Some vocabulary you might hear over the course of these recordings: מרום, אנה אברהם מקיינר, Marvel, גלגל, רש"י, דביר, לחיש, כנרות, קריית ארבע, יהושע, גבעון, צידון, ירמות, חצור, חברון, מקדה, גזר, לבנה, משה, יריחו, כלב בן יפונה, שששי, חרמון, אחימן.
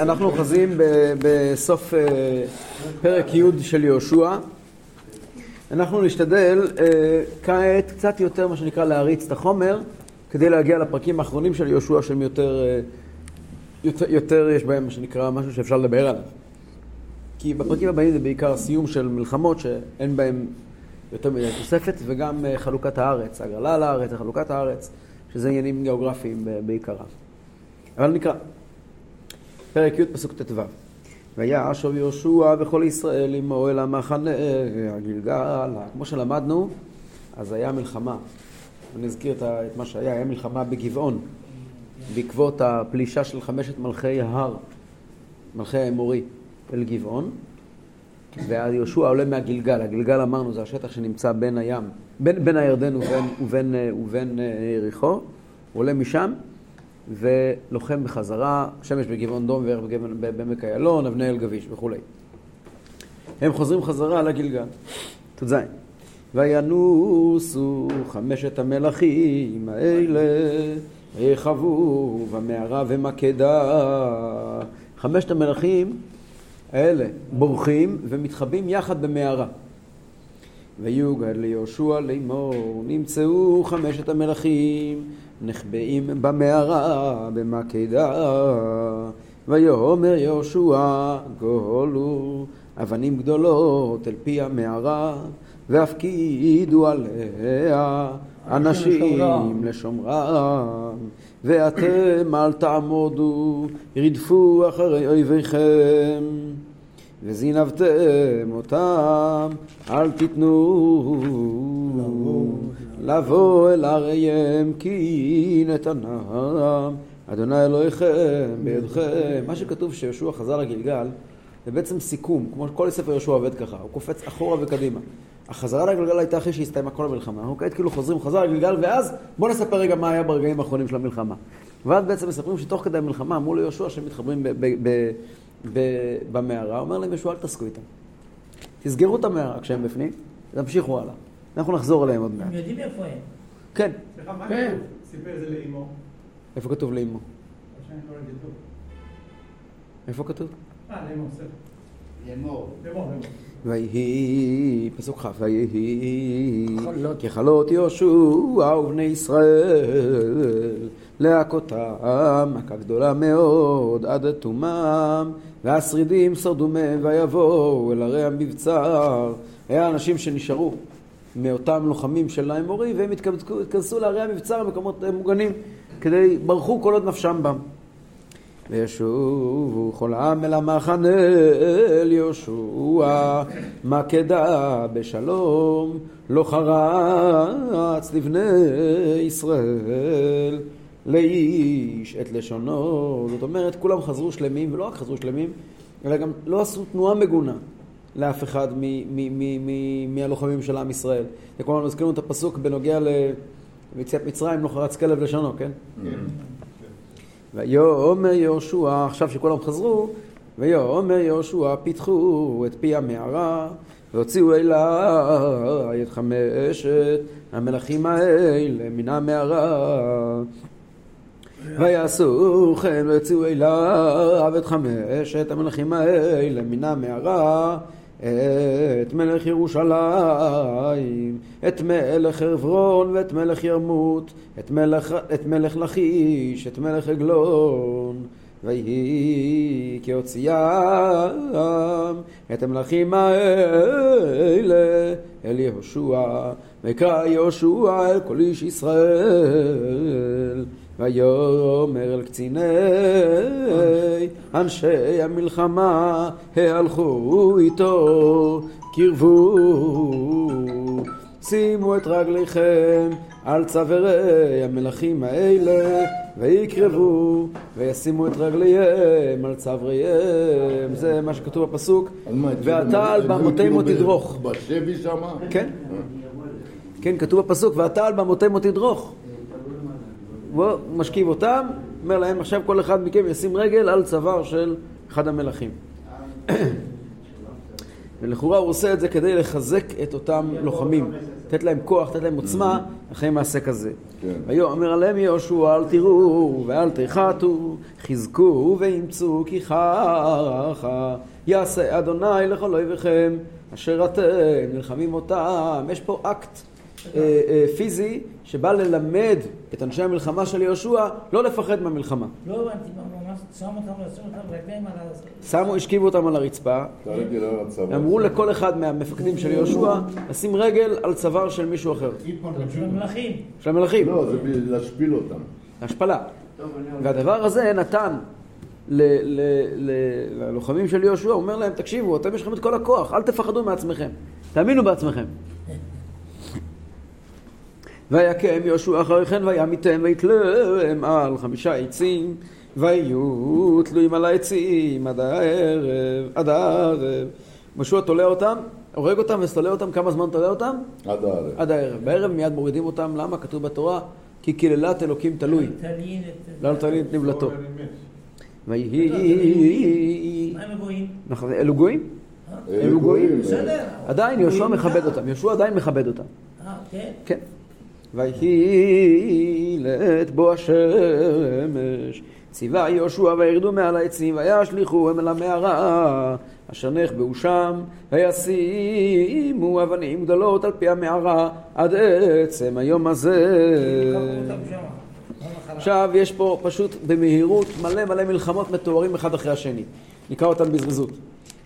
אנחנו אוחזים בסוף פרק י' של יהושע. אנחנו נשתדל כעת קצת יותר, מה שנקרא, להריץ את החומר, כדי להגיע לפרקים האחרונים של יהושע, שהם יותר יש בהם, מה שנקרא, משהו שאפשר לדבר עליו. כי בפרקים הבאים זה בעיקר סיום של מלחמות, שאין בהם יותר מדי תוספת, וגם חלוקת הארץ, הגרלה על הארץ, חלוקת הארץ, שזה עניינים גיאוגרפיים בעיקרם. אבל נקרא. פרק י' פסוק ט"ו. וישב יהושע וכל ישראל עם אוהל המחנה גלגל. כמו שלמדנו, אז היה מלחמה. אני אזכיר את מה שהיה. היה מלחמה בגבעון. בעקבות הפלישה של 5 מלכי ההר, מלכי האמורי, אל גבעון. ואז יהושע עולה מהגלגל. הגלגל, אמרנו, זה השטח שנמצא בין הים, בין הירדן ובין יריחו. עולה משם. ולוחם בחזרה, שמש בגבעון דום וערך בעמק איילון, אבני אל גביש וכו'. הם חוזרים חזרה על הגלגל. ת"ז. וינוסו 5 המלכים האלה, יחבו במערה ומקדה. 5 המלכים האלה בורחים ומתחבאים יחד במערה. ויוגד ליהושע לאמור, נמצאו 5 המלכים נחבאים במערה במקדה. ויאמר יהושע, גולו אבנים גדולות אל פי המערה, והפקידו עליה אנשים לשומרם, ואתם אל תעמודו, רדפו אחרי אויביכם, וזינבתם אותם, אל תיתנו לבוא אל אריהם, כי נתנם אדוני אלוהיכם בידכם. מה שכתוב שיהושע חזר לגלגל, זה בעצם סיכום, כמו כל ספר יהושע עובד ככה, הוא קופץ אחורה וקדימה. החזרה לגלגל הייתה אחרי שהסתיימה כל המלחמה, אנחנו כעת כאילו חוזרים חזר לגלגל, ואז בוא נספר רגע מה היה ברגעים האחרונים של המלחמה. ואז בעצם מספרים שתוך כדי המלחמה אמרו ליהושע שהם מתחברים במערה, אומר להם יהושע, אל תסקו איתם, תסגרו את המערה כשהם בפנים, תמשיכו הלאה, אנחנו נחזור אליהם עוד מעט. הם יודעים איפה הם? כן. סליחה, מה כתוב? סיפר זה לאימו. איפה כתוב לאימו? איפה כתוב? לאימו, סליחה. לאימו. ויהי, פסוק ח' ויהי, ככלות יהושע ובני ישראל, להכותם, מכה גדולה מאוד עד תומם, והשרידים שרדו מהם ויבואו אל הרי המבצר. היה אנשים שנשארו מאותם לוחמים של האמורי, והם התכנסו לערי המבצר במקומות מוגנים, כדי ברחו כל עוד נפשם בם. וישובו כל העם אל המחנה אל יהושע מקדה בשלום, לא חרץ לבני ישראל לאיש את לשונו. זאת אומרת, כולם חזרו שלמים, ולא רק חזרו שלמים, אלא גם לא עשו תנועה מגונה לאף אחד מהלוחמים של עם ישראל. כלומר, נזכרנו את הפסוק בנוגע ליציאת מצרים, לא חרץ כלב לשונו, כן? ויאמר יהושע, עכשיו שכולם חזרו, ויאמר יהושע, פיתחו את פי המערה, והוציאו אליי את 5 המלכים האלה מן המערה. ויעשו כן, והוציאו אליו את 5 המלכים האלה מן המערה, את מלך ירושלים, את מלך חברון ואת מלך ירמות, את מלך לחיש, את מלך עגלון. ויהי כי הוציאם את המלכים האלה אל יהושע, ויקרא יהושע אל כל איש ישראל, ויאמר אל קציני אנשי המלחמה הלכו איתו, קרבו שימו את רגליכם על צווארי המלכים האלה, ויקרבו וישימו את רגליהם על צוואריהם. זה מה שכתוב בפסוק, ואתה על במותימו תדרוך. בשבי שמה? כן, כן, כתוב בפסוק, ואתה על במותימו תדרוך. הוא משכיב אותם, אומר להם, עכשיו כל אחד מכם ישים רגל על צוואר של אחד המלכים. ולכאורה הוא עושה את זה כדי לחזק את אותם לוחמים, לתת להם כוח, לתת להם עוצמה, אחרי מעשה כזה. ויהי אומר עליהם יהושע, אל תיראו ואל תחתו, חזקו ואמצו, כי חרחה יעשה אדוני לכל אויביכם, אשר אתם נלחמים אותם. יש פה אקט פיזי שבא ללמד את אנשי המלחמה של יהושע לא לפחד מהמלחמה. לא הבנתי, ממש השכיבו אותם על הרצפה, אמרו לכל אחד מהמפקדים של יהושע לשים רגל על צוואר של מישהו אחר, של המלכים. לא, זה להשפיל אותם, השפלה. והדבר הזה נתן ללוחמים של יהושע, אומר להם, תקשיבו, אתם יש לכם את כל הכוח, אל תפחדו מעצמכם, תאמינו בעצמכם. ויקם יהושע אחרי כן וימיתם ויתלם על 5 עצים, והיו תלויים על העצים עד הערב, עד הערב. יהושע תולה אותם, הורג אותם וסתולה אותם. כמה זמן תולה אותם? עד הערב. עד הערב. בערב מיד מורידים אותם. למה? כתוב בתורה, כי קללת אלוקים תלוי. לא תלין את נבלתו. ויהי... מה הם הגויים? אלו גויים? אלו גויים. עדיין יהושע מכבד אותם. יהושע עדיין מכבד אותם. כן. ויהי לעת בוא השמש, ציווה יהושע וירדו מעל העצים, וישליכו הם אל המערה אשר נחבאו שם, וישימו אבנים גדולות על פי המערה עד עצם היום הזה. עכשיו יש פה פשוט במהירות מלא מלא מלחמות מתוארים אחד אחרי השני, נקרא אותם בזריזות.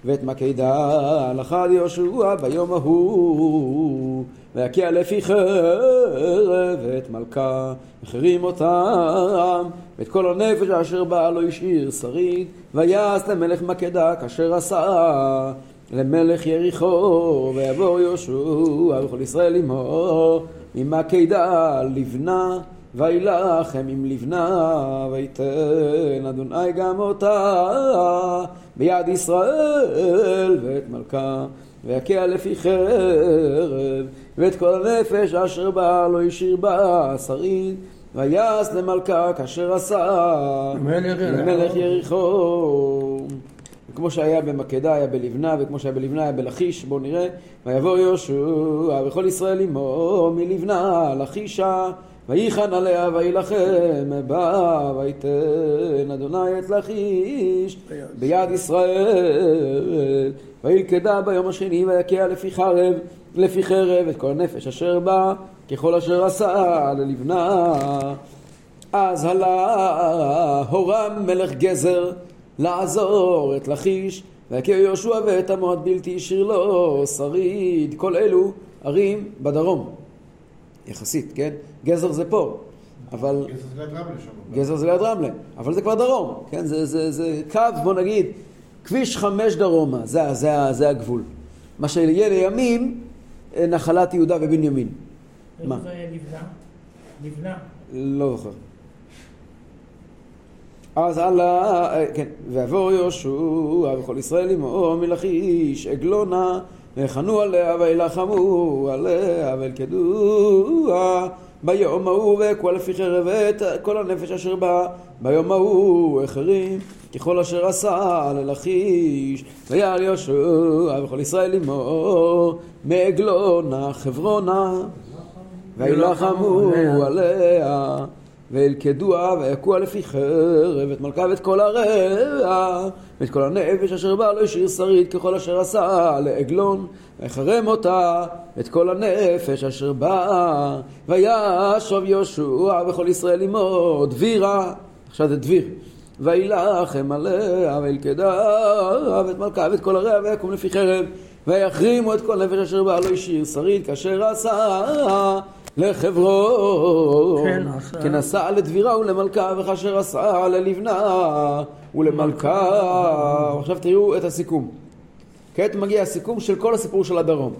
ואת מקדה לחד יהושע ביום ההוא, והקיע לפי חרב ואת מלכה, מחרים אותם ואת כל הנפש אשר בא לו השאיר שריד, ויעש למלך מקדה כאשר עשה למלך יריחו. ויבוא יהושע וכל ישראל עמו ממקדה לבנה, וילחם עם לבנה, ויתן אדוני גם אותה ביד ישראל ואת מלכה, ויקיע לפי חרב ואת כל הנפש אשר בא לא השאיר בה שריד, ויעש למלכה כאשר עשה למלך יריחו. כמו שהיה במקדה היה בלבנה, וכמו שהיה בלבנה היה בלחיש. בואו נראה. ויבוא יהושע וכל ישראל עמו מלבנה לחישה, ויחן עליה וילחם בה, ויתן אדוני את לחיש ביד ישראל. וילכדה ביום השני, ויקיע לפי חרב את כל הנפש אשר בה ככל אשר עשה ללבנה. אז עלה הורם מלך גזר לעזור את לחיש, ויקיע יהושע ואת עמו עד בלתי השאיר לו שריד. כל אלו ערים בדרום יחסית, כן? גזר זה פה, אבל... גזר זה ליד רמלה, אבל זה כבר דרום, כן? זה קו, בוא נגיד, כביש 5 דרומה, זה הגבול. מה שיהיה לימים, נחלת יהודה ובנימין. מה? לבנה? לא זוכר. אז עלה, כן, ועבור יהושע וכל ישראל עמו מלחיש עגלונה, וחנו עליה וילחמו עליה וילכדוה ביום ההוא, והקיעו לפי חרב את כל הנפש אשר בה ביום ההוא החרים ככל אשר עשה ללחיש. ויעל יהושע וכל ישראל עמו מעגלונה חברונה, וילחמו עליה וילכדוה ויקיעו לפי חרב את מלכה ואת כל הרעה ואת כל הנפש אשר בא לא השאיר שריד ככל אשר עשה לעגלון, ויחרם אותה ואת כל הנפש אשר בא. וישוב יהושע וכל ישראל עמו דבירה, עכשיו זה דביר, וילחם עליה וילכדה ואת מלכה ואת כל הרעה, ויקום לפי חרב ויחרימו את כל הנפש אשר בא לא השאיר שריד כאשר עשה לחברון, כן עשה לדבירה ולמלכה וכאשר עשה ללבנה ולמלכה. עכשיו תראו את הסיכום. כעת מגיע הסיכום של כל הסיפור של הדרום.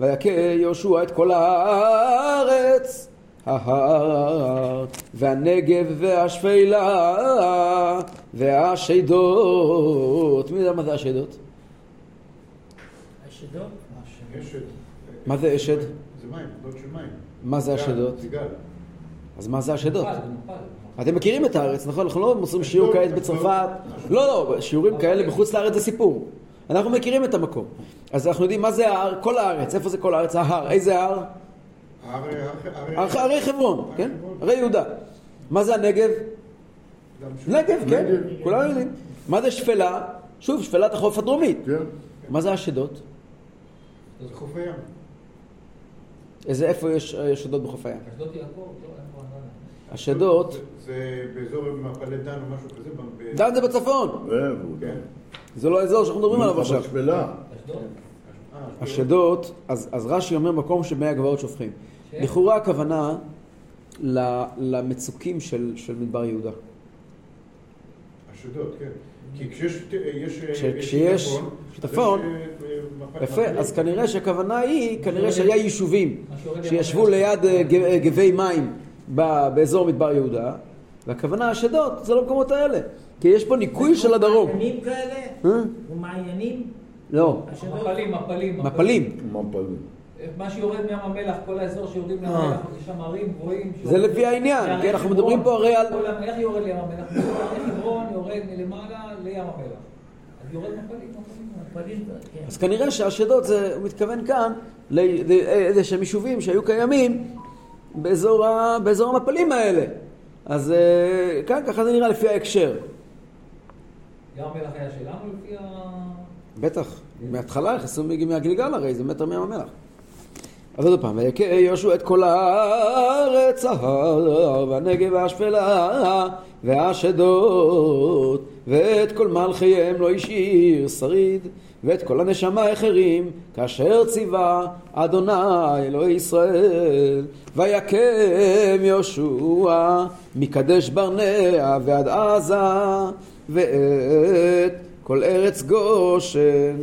ויקה יהושע את כל הארץ, ההר והנגב והשפלה והשדות. מי יודע מה זה השדות? השדות? מה זה אשד? זה מים, דוד של מים. מה זה השדות? אז מה זה השדות? אתם מכירים את הארץ, נכון? אנחנו לא מוסרים שיעור כעת בצרפת. לא, שיעורים כאלה בחוץ לארץ זה סיפור. אנחנו מכירים את המקום. אז אנחנו יודעים מה זה ההר, כל הארץ. איפה זה כל הארץ? ההר. איזה הר? הרי חברון, כן? הרי יהודה. מה זה הנגב? נגב, כן? כולם יודעים. מה זה שפלה? שוב, שפלת החוף הדרומית. מה זה השדות? זה חוף הים. איפה יש השדות בחוף הים? השדות יעקב, השדות זה באזור מפלי דן או משהו כזה. דן זה בצפון. זה לא האזור שאנחנו מדברים עליו עכשיו. השדות, אז רש"י אומר מקום שמי הגבעות שופכים. לכאורה הכוונה למצוקים של מדבר יהודה. השדות, כן. כי כשיש שטפון, יפה, אז כנראה שהכוונה היא, כנראה שהיה יישובים שישבו ליד גבי מים באזור מדבר יהודה, והכוונה השדות, זה לא מקומות האלה, כי יש פה ניקוי של הדרום. ומעיינים כאלה? ומעיינים? לא. מפלים. מפלים. מה שיורד מים המלח, כל האזור שיורדים לים המלח, יש שם ערים גבוהים. זה לפי העניין, כי אנחנו מדברים פה הרי על... איך יורד לים המלח? חברון יורד מלמעלה לים המלח. אז יורד מפלים. אז כנראה שהשדות, הוא מתכוון כאן, לאיזה שהם יישובים שהיו קיימים, באזור המפלים האלה. אז כאן ככה זה נראה לפי ההקשר. ים המלח היה שלנו לפי ה... בטח, מההתחלה חסום מהגלגל הרי, זה מטר מים המלח. אז עוד פעם, ויקה יהושע את כל הארץ ההר והנגב והשפלה והשדות ואת כל מלכיהם לא השאיר שריד ואת כל הנשמה אחרים כאשר ציווה אדוני אלוהי ישראל. ויקם יהושע מקדש ברנע ועד עזה ואת כל ארץ גושן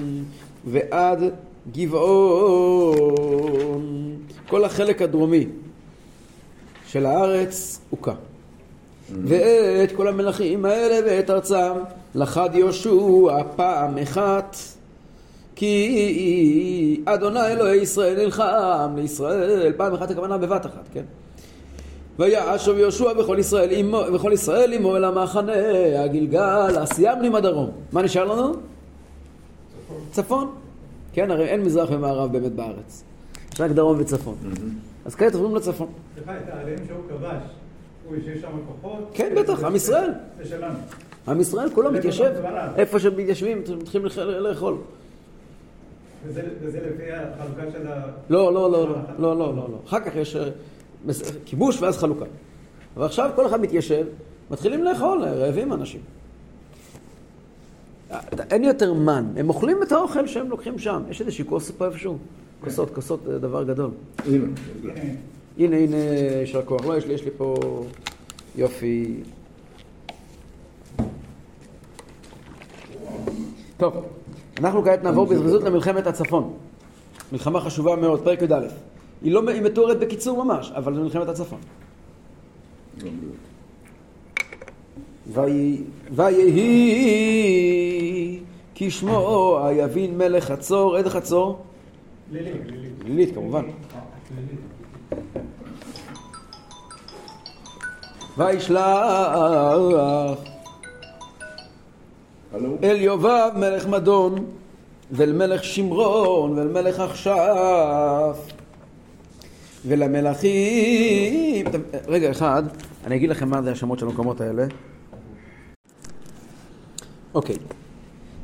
ועד גבעון. כל החלק הדרומי של הארץ הוקע. ואת כל המלכים האלה ואת ארצם לחד יהושע פעם אחת, כי אדוני אלוהי ישראל נלחם לישראל. פעם אחת הכוונה בבת אחת, כן? וישוב יהושע וכל ישראל עמו אל המחנה הגלגל. סיימנו עם הדרום, מה נשאר לנו? צפון, כן? הרי אין מזרח ומערב באמת בארץ, רק דרום וצפון. אז כעת עוברים לצפון. סליחה, את העליהם שהוא כבש, הוא יש שם כוחות? כן, בטח, עם ישראל. זה שלנו. עם ישראל כולם מתיישב, איפה שמתיישבים מתחילים לאכול. וזה לפי החלוקה של ה... לא, לא, לא, לא, לא, לא. אחר כך יש כיבוש ואז חלוקה. ועכשיו כל אחד מתיישב, מתחילים לאכול, רעבים אנשים. אין יותר מן, הם אוכלים את האוכל שהם לוקחים שם. יש איזושהי כוס פה איפשהו. כוסות, דבר גדול. הנה, של הכוח. לא, יש לי פה יופי. טוב, אנחנו כעת נעבור בזריזות למלחמת הצפון. מלחמה חשובה מאוד, פרק י"א. היא מתוארת בקיצור ממש, אבל זו מלחמת הצפון. ויהי כי שמו היבין מלך חצור. איזה חצור? לילית, כמובן. וישלח אל יובב מלך מדון ואל מלך שמרון ואל מלך אכשף ולמלכים. רגע אחד, אני אגיד לכם מה זה השמות של המקומות האלה. אוקיי.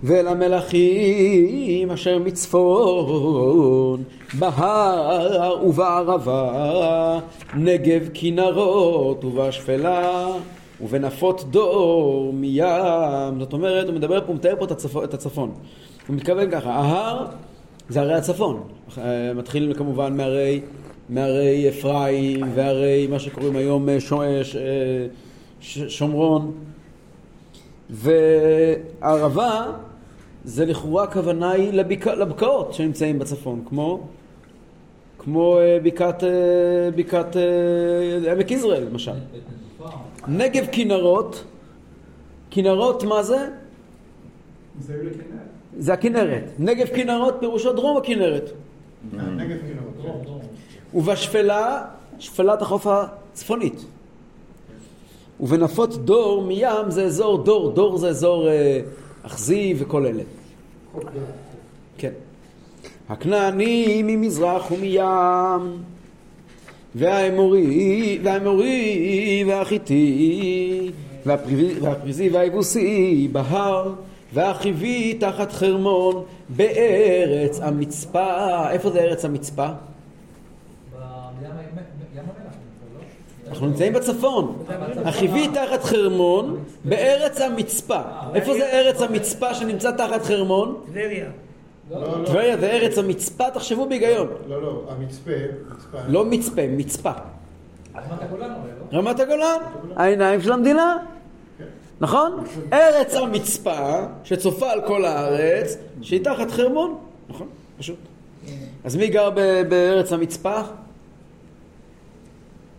ולמלכים אשר מצפון בהר ובערבה נגב כנרות ובשפלה ובנפות דור מים. זאת אומרת, הוא מדבר פה, הוא מתאר פה את הצפון. הוא מתכוון ככה, ההר זה הרי הצפון. מתחילים כמובן מהרי אפרים והרי מה שקוראים היום שומרון. והערבה זה לכאורה הכוונה היא לבקעות שנמצאים בצפון, כמו בקעת עמק יזרעאל למשל. נגב כנרות. כנרות מה זה? זה הכנרת. נגב כנרות פירושו דרום הכנרת. נגב כנרות. ובשפלה, שפלת החוף הצפונית. ובנפות דור מים זה אזור דור. דור זה אזור אכזיב וכל אלה. כן. הכנענים ממזרח ומים, והאמורי והחיתי, והפריזי והיבוסי בהר, והחיבי תחת חרמון, בארץ המצפה. איפה זה ארץ המצפה? אנחנו נמצאים בצפון. החיבי תחת חרמון, בארץ המצפה. איפה זה ארץ המצפה שנמצא תחת חרמון? טבריה. טבריה זה ארץ המצפה, תחשבו בהיגיון. לא, לא, המצפה. לא מצפה, מצפה. רמת הגולן, לא? רמת הגולן, העיניים של המדינה. נכון? ארץ המצפה שצופה על כל הארץ, שהיא תחת חרמון. נכון? פשוט. אז מי גר בארץ המצפה?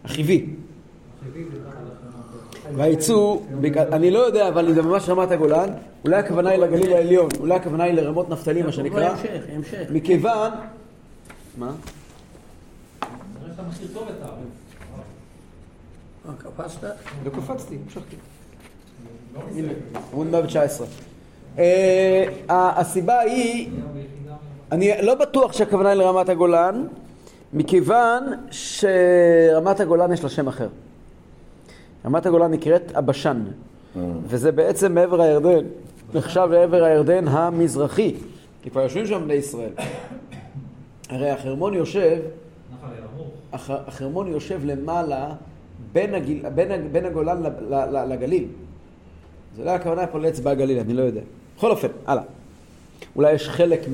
החיבי. והייצוא, אני לא יודע, אבל זה ממש רמת הגולן. אולי הכוונה היא לגליל העליון, אולי הכוונה היא לרמות נפתלי, מה שנקרא. מכיוון... מה? נראה שאתה מכיר טוב את הארץ. קפצת? לא קפצתי, משכתי. הנה, עמוד 119. הסיבה היא... אני לא בטוח שהכוונה היא לרמת הגולן, מכיוון שרמת הגולן יש לה שם אחר. רמת הגולן נקראת הבשן, וזה בעצם מעבר הירדן, נחשב לעבר הירדן המזרחי, כי כבר יושבים שם בני ישראל. הרי החרמון יושב, החרמון יושב למעלה בין הגולן לגליל. זה לא הכוונה פה לאצבע הגליל, אני לא יודע. בכל אופן, הלאה. אולי יש חלק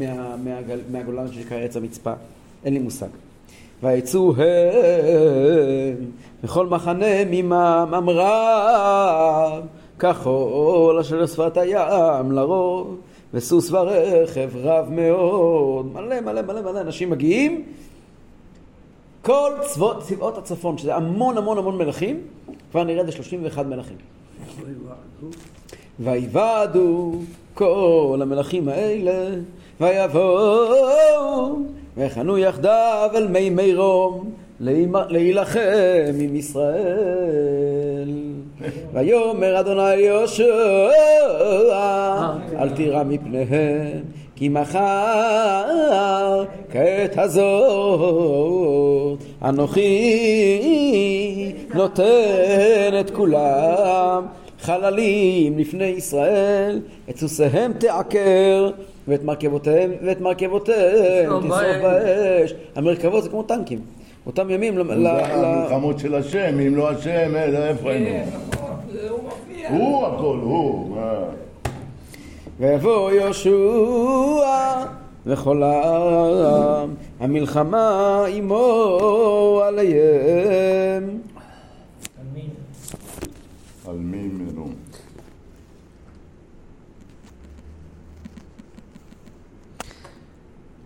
מהגולן שקרא עץ המצפה, אין לי מושג. ויצאו הם בכל מחנה ממם אמרה כחול אשר שפת הים לרוב וסוס ורכב רב מאוד. מלא מלא מלא מלא אנשים מגיעים, כל צבאות הצפון, שזה המון המון המון מלכים, כבר נראה 31 מלכים. ויבעדו כל המלכים האלה ויבואו וחנו יחדיו אל מי מירום להילחם עם ישראל. ויאמר אדוני יהושע אל תירא מפניהם כי מחר כעת הזאת אנוכי נותן את כולם חללים לפני ישראל, את סוסיהם תעקר ואת מרכבותיהם תשרוף באש. המרכבות זה כמו טנקים, אותם ימים המלחמות של השם, אם לא השם איפה היינו? הוא הכל, הוא. ויבוא יהושע וכל העם המלחמה עמו עליהם על מי מרום.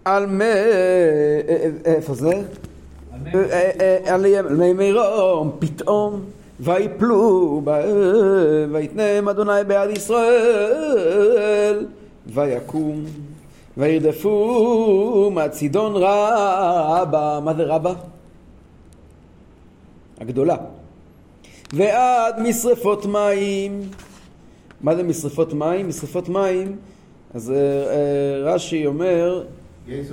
על מי... איפה זה? על מי מרום פתאום ויפלו בהם ויתנם אדוני בעד ישראל ויקום וירדפו מצידון רבה. מה זה רבה? הגדולה. ועד משרפות מים. מה זה משרפות מים? משרפות מים, אז רש"י אומר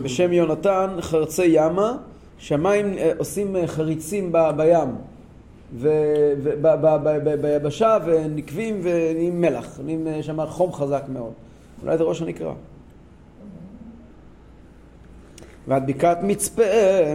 בשם יונתן חרצי ימה, שהמים עושים חריצים בים וביבשה ונקבים ועם מלח, עם שם חום חזק מאוד. אולי זה ראש הנקרא. ועד בקעת מצפה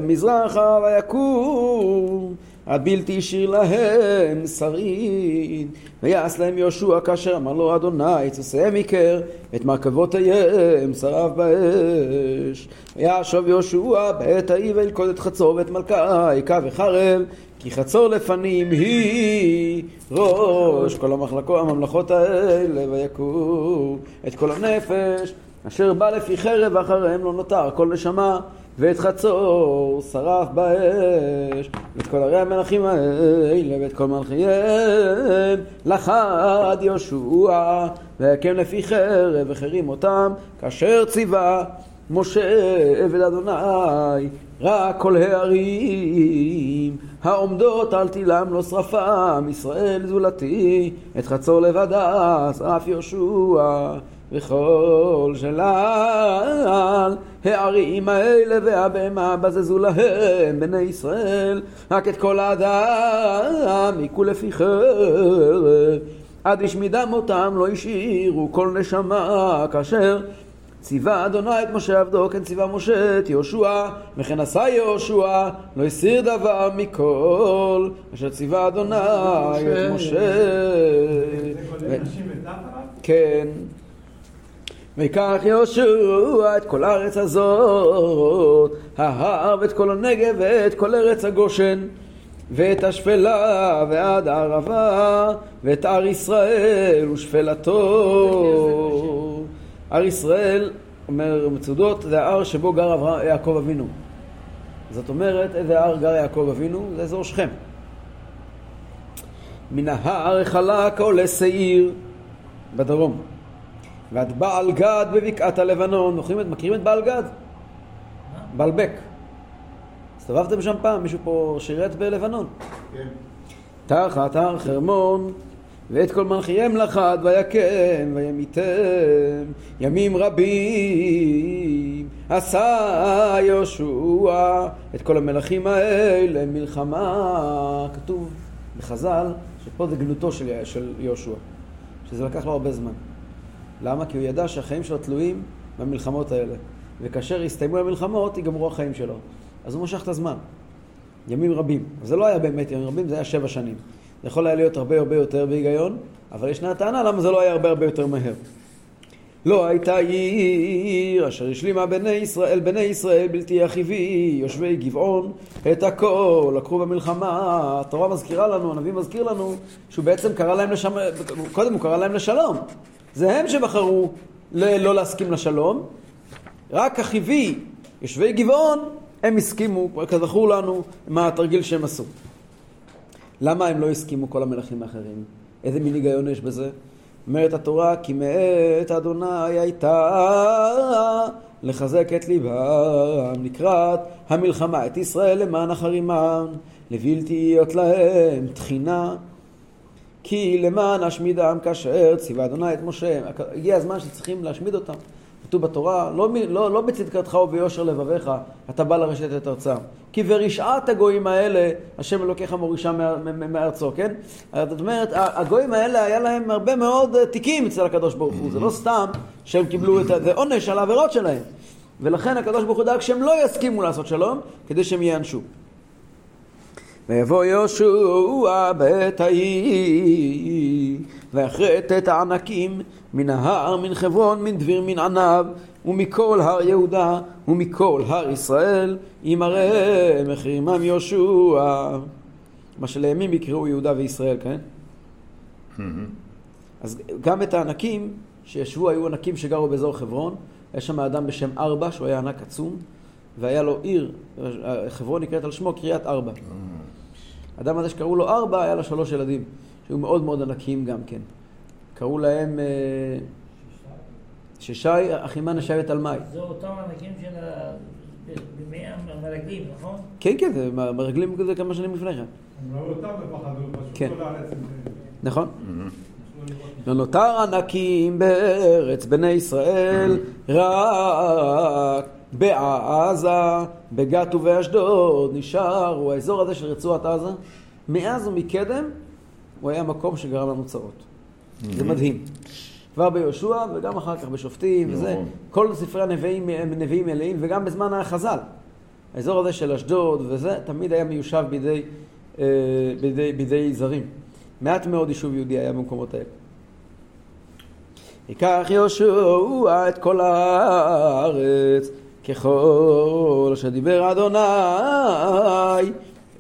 מזרחה ויקום הבלתי שיר להם שריד ויעש להם יהושע כאשר אמר לו אדוני צוסיהם עיקר את מרכבותיהם שרף באש. וישוב יהושע בעת ההיא וילכוד את חצור ואת מלכה היכה וחרב כי חצור לפנים היא ראש כל הממלכות האלה ויקום את כל הנפש אשר בא לפי חרב אחריהם לא נותר כל נשמה ואת חצור שרף באש ואת כל הרי המלכים האלה ואת כל מלכיהם לחד יהושע ויקם לפי חרב וחרים אותם כאשר ציווה משה עבד אדוני רק כל הערים העומדות על תילם לא שרפם ישראל זולתי את חצור לבדה שרף יהושע וכל שלל הערים האלה והבהמה בזזו להם בני ישראל, רק את כל האדם הכו לפי חרב, עד לשמידם אותם לא השאירו כל נשמה, כאשר ציווה אדוני את משה עבדו, כן ציווה משה את יהושע, וכן עשה יהושע, לא הסיר דבר מכל אשר ציווה אדוני את משה. זה כולל נשים ותחת? כן. ויקח יהושע את כל הארץ הזאת, ההר ואת כל הנגב ואת כל ארץ הגושן, ואת השפלה ועד הערבה, ואת הר ישראל ושפלתו. הר ישראל, אומר מצודות, זה הער שבו גר יעקב אבינו. זאת אומרת, איזה הער גר יעקב אבינו? זה אזור שכם. מן ההר חלק עולה שעיר בדרום, ועד בעל גד בבקעת הלבנון. מכירים את בעל גד? בעל בק. הסתובבתם שם פעם? מישהו פה שירת בלבנון? כן. תחת הר חרמון, ואת כל מנחיים לחד ויקם וימיתם ימים רבים, עשה יהושע את כל המלכים האלה מלחמה. כתוב בחז"ל שפה זה גנותו של יהושע, שזה לקח לו הרבה זמן. למה? כי הוא ידע שהחיים שלו תלויים במלחמות האלה, וכאשר הסתיימו המלחמות יגמרו החיים שלו, אז הוא מושך את הזמן ימים רבים. זה לא היה באמת ימים רבים, זה היה 7 שנים. זה יכול היה להיות הרבה הרבה יותר בהיגיון, אבל ישנה הטענה למה זה לא היה הרבה הרבה יותר מהר. לא הייתה עיר אשר השלימה בני ישראל בלתי אחיבי, יושבי גבעון את הכל לקחו במלחמה. התורה מזכירה לנו, הנביא מזכיר לנו, שהוא בעצם קרא להם קודם הוא קרא להם לשלום. זה הם שבחרו לא להסכים לשלום, רק אחיבי יושבי גבעון הם הסכימו, כזכור לנו מה התרגיל שהם עשו. למה הם לא הסכימו כל המלכים האחרים? איזה מין היגיון יש בזה? אומרת התורה, כי מאת אדוני הייתה לחזק את ליבם לקראת המלחמה את ישראל למען החרימן, לבלתי להיות להם תחינה, כי למען השמידם כאשר ציווה אדוני את משה. הגיע הזמן שצריכים להשמיד אותם. כתוב בתורה, לא בצדקתך וביושר לבביך אתה בא לרשת את ארצם, כי ורשעת הגויים האלה השם אלוקיך מורישה מארצו. כן, זאת אומרת הגויים האלה היה להם הרבה מאוד תיקים אצל הקדוש ברוך הוא, זה לא סתם שהם קיבלו את העונש על העבירות שלהם, ולכן הקדוש ברוך הוא דאג שהם לא יסכימו לעשות שלום כדי שהם יענשו. ויבוא יהושע בית ההיא ויחרט את הענקים מן ההר, מן חברון, מן דביר, מן ענב, ומכל הר יהודה ומכל הר ישראל ימרא מחרימם יהושע. מה שלימים יקראו יהודה וישראל, כן? אז גם את הענקים שישבו, היו ענקים שגרו באזור חברון. היה שם אדם בשם ארבע שהוא היה ענק עצום, והיה לו עיר, חברון נקראת על שמו, קריית ארבע. אדם הזה שקראו לו ארבע, היה לו 3 ילדים, שהיו מאוד מאוד ענקים גם כן. קראו להם שששי, אחימן נשבת על מי. זה אותם ענקים של המרגלים, נכון? כן, כן, מרגלים כזה כמה שנים לפני כן. הם ראו אותם בפחדו, פשוט כל הארץ. נכון. לא נותר ענקים בארץ בני ישראל, רק בעזה, בגת ובאשדוד נשארו. האזור הזה של רצועת עזה, מאז ומקדם, הוא היה מקום שגרם לנו צרות. זה מדהים. כבר ביהושע וגם אחר כך בשופטים וזה. כל ספרי הנביאים מלאים, וגם בזמן החז"ל. האזור הזה של אשדוד וזה, תמיד היה מיושב בידי זרים. מעט מאוד יישוב יהודי היה במקומות האלה. ייקח יהושע את כל הארץ, ככל שדיבר אדוני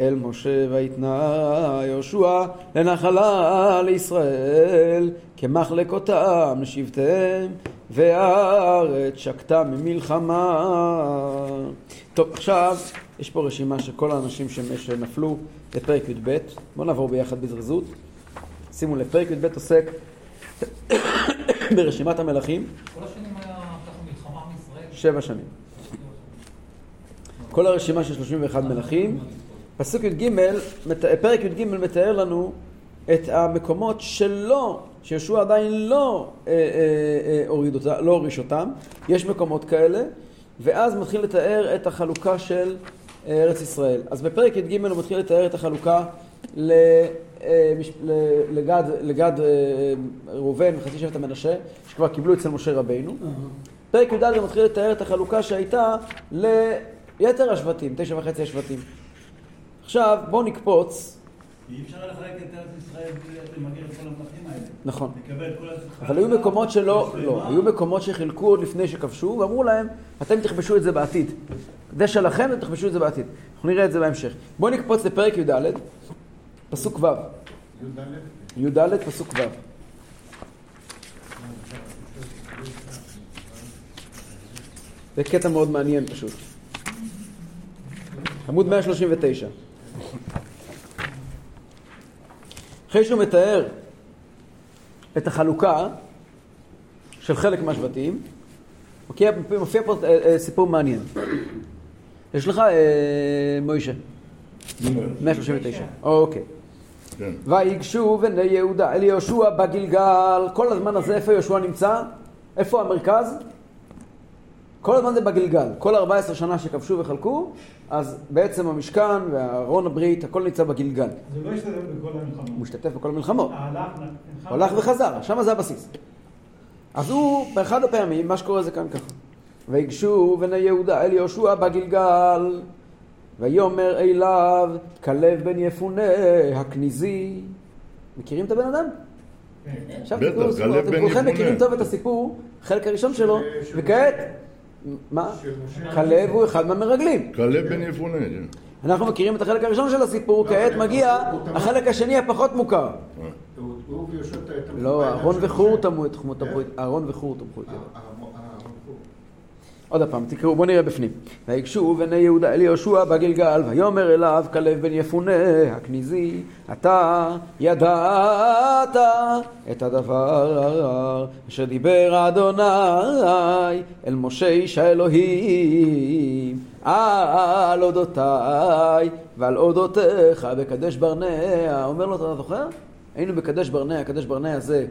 אל משה, ויתנה יהושע לנחלה לישראל כמחלקותם לשבטיהם, והארץ שקטה ממלחמה. טוב, עכשיו יש פה רשימה של כל האנשים שנפלו לפרק י"ב. בואו נעבור ביחד בזריזות. שימו לב, פרק י"ב עוסק ברשימת המלכים. כל השנים היה מלחמה מישראל? 7 שנים. כל הרשימה של 31 מלכים. פרק י"ג מתאר לנו את המקומות שלא שישוע עדיין לא הוריש אותם, יש מקומות כאלה, ואז מתחיל לתאר את החלוקה של ארץ ישראל. אז בפרק י"ג הוא מתחיל לתאר את החלוקה לגד ראובן וחצי שבט המנשה, שכבר קיבלו אצל משה רבינו. פרק י"ד הוא מתחיל לתאר את החלוקה שהייתה ליתר השבטים, 9.5 השבטים. עכשיו בואו נקפוץ. אי אפשר לחלק את ארץ ישראל בלי למגר את כל המלכים האלה. נכון. אבל היו מקומות שלא, לא. היו מקומות שחילקו עוד לפני שכבשו, ואמרו להם, אתם תכבשו את זה בעתיד. כדי שלכם אתם תכבשו את זה בעתיד. אנחנו נראה את זה בהמשך. בואו נקפוץ לפרק י"ד, פסוק ו'. י"ד, פסוק ו'. זה קטע מאוד מעניין פשוט. עמוד 139. אחרי שהוא מתאר את החלוקה של חלק מהשבטים, מופיע פה סיפור מעניין. יש לך מוישה, 139. אוקיי. ויגשו בני יהודה אל יהושע בגלגל. כל הזמן הזה איפה יהושע נמצא? איפה המרכז? כל הזמן זה בגלגל. כל 14 שנה שכבשו וחלקו, אז בעצם המשכן והארון הברית, הכל נמצא בגלגל. זה לא השתתף בכל המלחמות. הוא השתתף בכל המלחמות. הולך וחזר, שם זה הבסיס. אז הוא, באחד הפעמים, מה שקורה זה כאן ככה. ויגשו בני יהודה אל יהושע בגלגל, ויאמר אליו, כלב בן יפונה הכניזי. מכירים את הבן אדם? עכשיו תקראו, אתם כולכם מכירים טוב את הסיפור, חלק הראשון שלו, וכעת... מה? כלב הוא אחד מהמרגלים. כלב בן יפונה. אנחנו מכירים את החלק הראשון של הסיפור, כעת מגיע החלק השני הפחות מוכר. לא, אהרון וחור תמו את חומות הברית. אהרון וחור תמו את עוד הפעם, תקראו, בוא נראה בפנים. ויגשו בני יהודה אל יהושע בגלגל, ויאמר אליו כלב בן יפונה הכניזי, אתה ידעת את הדבר אשר דיבר אדוני אל משה איש האלוהים, על אודותיי ועל אודותיך בקדש ברנע. אומר לו, אתה זוכר? היינו בקדש ברנע, קדש ברנע זה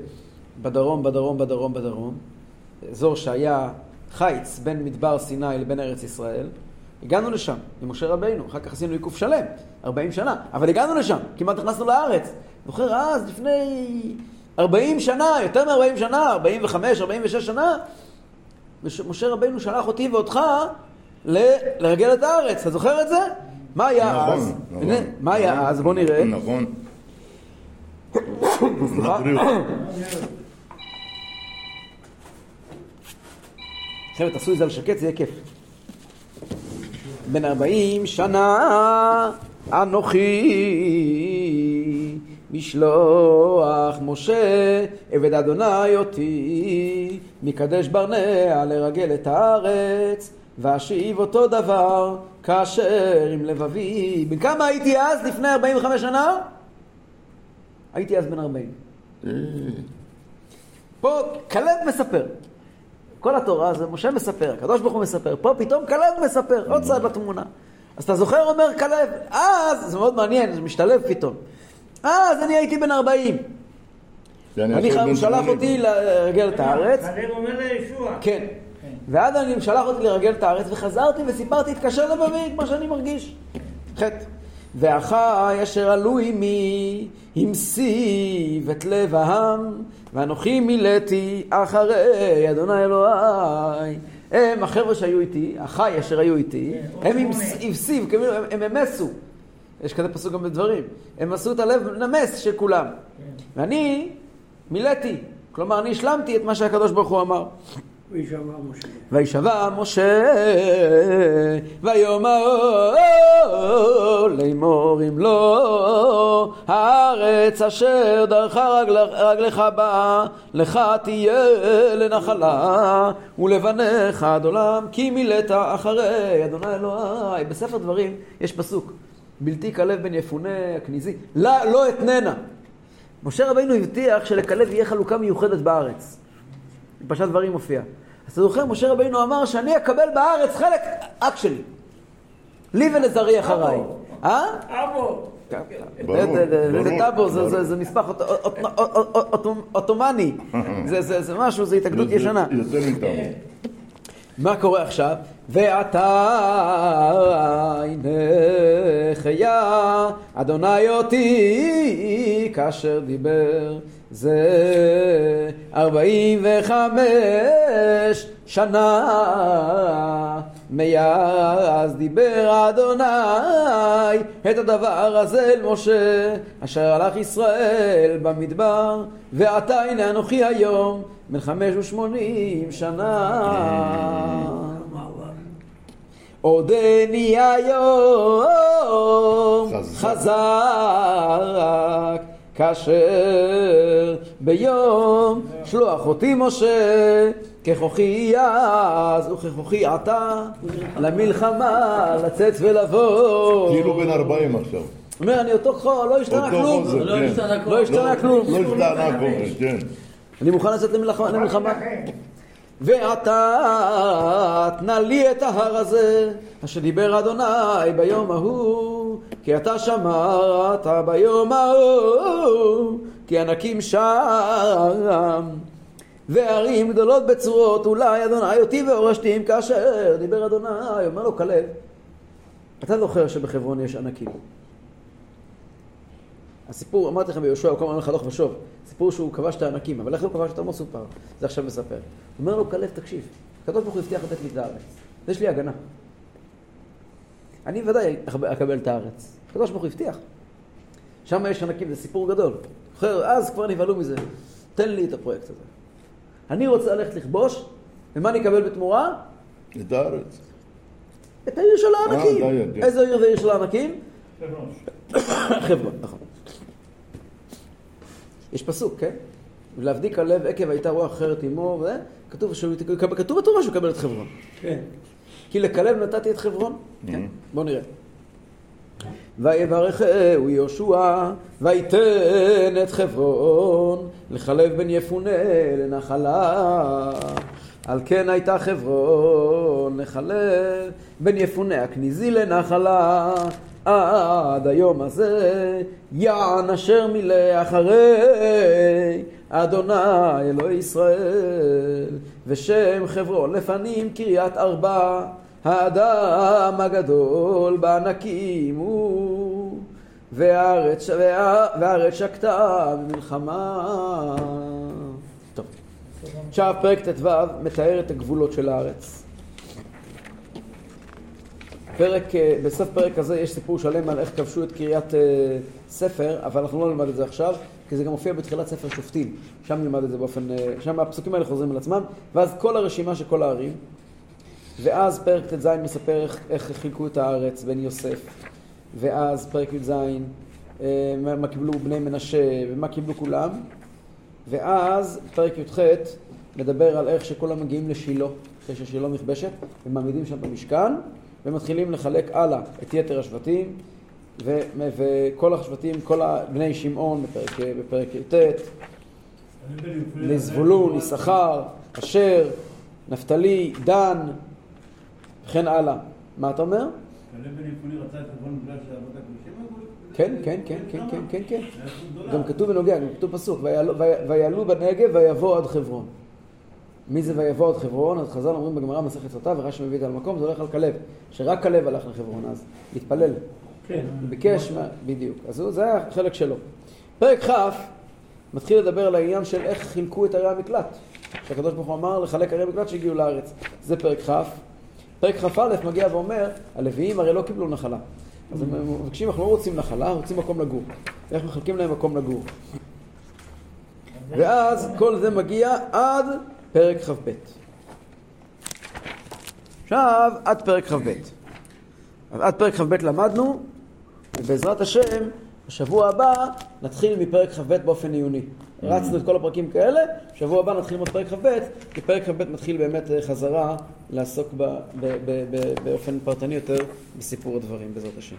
בדרום, אזור שהיה חיץ בין מדבר סיני לבין ארץ ישראל. הגענו לשם, עם משה רבינו, אחר כך עשינו עיקוף שלם, 40 שנה, אבל הגענו לשם, כמעט נכנסנו לארץ. זוכר, אז לפני 40 שנה, יותר מ-40 שנה, 45, 46 שנה, משה רבינו שלח אותי ואותך לרגל את הארץ. אתה זוכר את זה? מה היה אז? מה היה אז? בוא נראה. נכון. חבר'ה, תעשו את זה על שקט, זה יהיה כיף. בן 40 שנה אנוכי משלוח משה עבד אדוני אותי מקדש ברנע לרגל את הארץ ואשיב אותו דבר כאשר עם לבבי. בן כמה הייתי אז לפני 45 שנה? הייתי אז בן 40. פה כלב מספר. כל התורה זה משה מספר, הקדוש ברוך הוא מספר, פה פתאום כלב מספר, עוד צעד לתמונה. אז אתה זוכר, אומר כלב, אז, זה מאוד מעניין, זה משתלב פתאום. אז אני הייתי בן 40. הוא שלח אותי לרגל את הארץ. כלב אומר לישוע. כן. ועד אני שלח אותי לרגל את הארץ, וחזרתי וסיפרתי, התקשר לבבי, כמו שאני מרגיש. חטא. ואחי אשר עלו עמי, המסיב את לב העם, ואנוכי מילאתי אחרי אדוני אלוהי. הם החבר'ה שהיו איתי, אחי אשר היו איתי, הם המסיב, הם המסו. יש כזה פסוק גם בדברים. הם עשו את הלב נמס של כולם. ואני מילאתי, כלומר אני השלמתי את מה שהקדוש ברוך הוא אמר. וישבע משה ויאמר לאמור אם לא הארץ אשר דרך רגלך בה לך תהיה לנחלה ולבניך עד עולם כי מילאת אחרי אדוני אלוהי. בספר דברים יש פסוק בלתי כלב בן יפונה הכניזי לא אתננה. משה רבינו הבטיח שלכלב יהיה חלוקה מיוחדת בארץ. בפרשת דברים מופיע. אז אתה זוכר, משה רבינו אמר שאני אקבל בארץ חלק אק שלי. לי ולזרי אחריי. אבו. זה טאבו, זה מספח אוטומני, זה משהו, זה התאגדות ישנה. מה קורה עכשיו? ואתה הנה חיה, אדוני אותי כאשר דיבר, זה 45 שנה מאז דיבר אדוני את הדבר הזה אל משה אשר הלך ישראל במדבר, ועתה הנה אנוכי היום בן 85 שנה עודני היום חזק כאשר ביום שלוח אותי משה ככוחי אז וככוחי עתה למלחמה לצאת ולבוא. כאילו בן 40 עכשיו. אומר אני אותו כוח, לא השתנה כלום. אני מוכן לצאת למלחמה. ואתה תנה לי את ההר הזה אשר דיבר אדוני ביום ההוא, כי אתה שמרת ביום ההוא, כי ענקים שם וערים גדולות בצורות, אולי אדוני אותי והורשתים כאשר דיבר אדוני. אומר לו כלב, אתה זוכר שבחברון יש ענקים? הסיפור, אמרתי לכם ביהושע, הוא קודם אמר לך הלוך ושוב. סיפור שהוא כבש את הענקים, אבל איך הוא כבש אותם לא סופר. זה עכשיו מספר. הוא אומר לו, כלב, תקשיב, הקדוש ברוך הוא הבטיח לתת לי את הארץ. יש לי הגנה. אני ודאי אקבל את הארץ. הקדוש ברוך הוא הבטיח. שם יש ענקים, זה סיפור גדול. אחר, אז כבר נבהלו מזה. תן לי את הפרויקט הזה. אני רוצה ללכת לכבוש, ומה אני אקבל בתמורה? את הארץ. את העיר של הענקים. איזה עיר זה עיר של הענקים? חברון, נכון. יש פסוק, כן? ולהבדיק הלב עקב הייתה רוח אחרת עמו, כתוב בתורה שהוא יקבל את חברון. כן. כי לכלב נתתי את חברון. כן. בואו נראה. ויברכהו יהושע, ויתן את חברון, לכלב בן יפונה לנחלה. על כן הייתה חברון, לכלב בן יפונה הכניזי לנחלה. עד היום הזה יען אשר מילא אחרי אדוני אלוהי ישראל, ושם חברון לפנים קריית ארבע, האדם הגדול בענקים הוא, והארץ שקטה במלחמה. טוב, עכשיו פרק ט"ו מתאר את הגבולות של הארץ. בסוף פרק הזה יש סיפור שלם על איך כבשו את קריית ספר, אבל אנחנו לא נלמד את זה עכשיו, כי זה גם הופיע בתחילת ספר שופטים. שם נלמד את זה באופן... שם הפסוקים האלה חוזרים על עצמם, ואז כל הרשימה של כל הערים. ואז פרק ט"ז מספר איך חילקו את הארץ בן יוסף. ואז פרק י"ז, מה קיבלו בני מנשה ומה קיבלו כולם. ואז פרק י"ח מדבר על איך שכולם מגיעים לשילה, אחרי ששילה מכבשת, ומעמידים שם במשכן. ומתחילים לחלק הלאה את יתר השבטים, וכל השבטים, כל בני שמעון בפרק י"ט, לזבולון, יששכר, אשר, נפתלי, דן, וכן הלאה. מה אתה אומר? כלב בן יפונה רצה את חברון בגלל שהעבוד הקדושים? כן, כן, כן, כן, כן, כן. גם כתוב בנוגע, גם כתוב פסוק, ויעלו בנגב ויבוא עד חברון. מי זה ויבוא את חברון? אז חז"ל אומרים בגמרא מסכת סוטה, ורש"י מביא את על מקום, זה הולך על כלב. שרק כלב הלך לחברון אז, התפלל. כן. ביקש, בדיוק. אז זה היה החלק שלו. פרק כ' מתחיל לדבר על העניין של איך חילקו את ערי המקלט. שהקדוש ברוך הוא אמר לחלק ערי המקלט שהגיעו לארץ. זה פרק כ'. פרק כ"א מגיע ואומר, הלוויים הרי לא קיבלו נחלה. אז הם מבקשים, אנחנו לא רוצים נחלה, רוצים מקום לגור. איך מחלקים להם מקום לגור? ואז כל זה מגיע עד פרק ח"ב. עכשיו, עד פרק ח"ב. עד פרק ח"ב למדנו, ובעזרת השם, בשבוע הבא נתחיל מפרק ח"ב באופן עיוני. רצנו את כל הפרקים כאלה, בשבוע הבא נתחיל מפרק ח"ב, כי פרק ח"ב מתחיל באמת חזרה לעסוק באופן פרטני יותר בסיפור הדברים, בעזרת השם.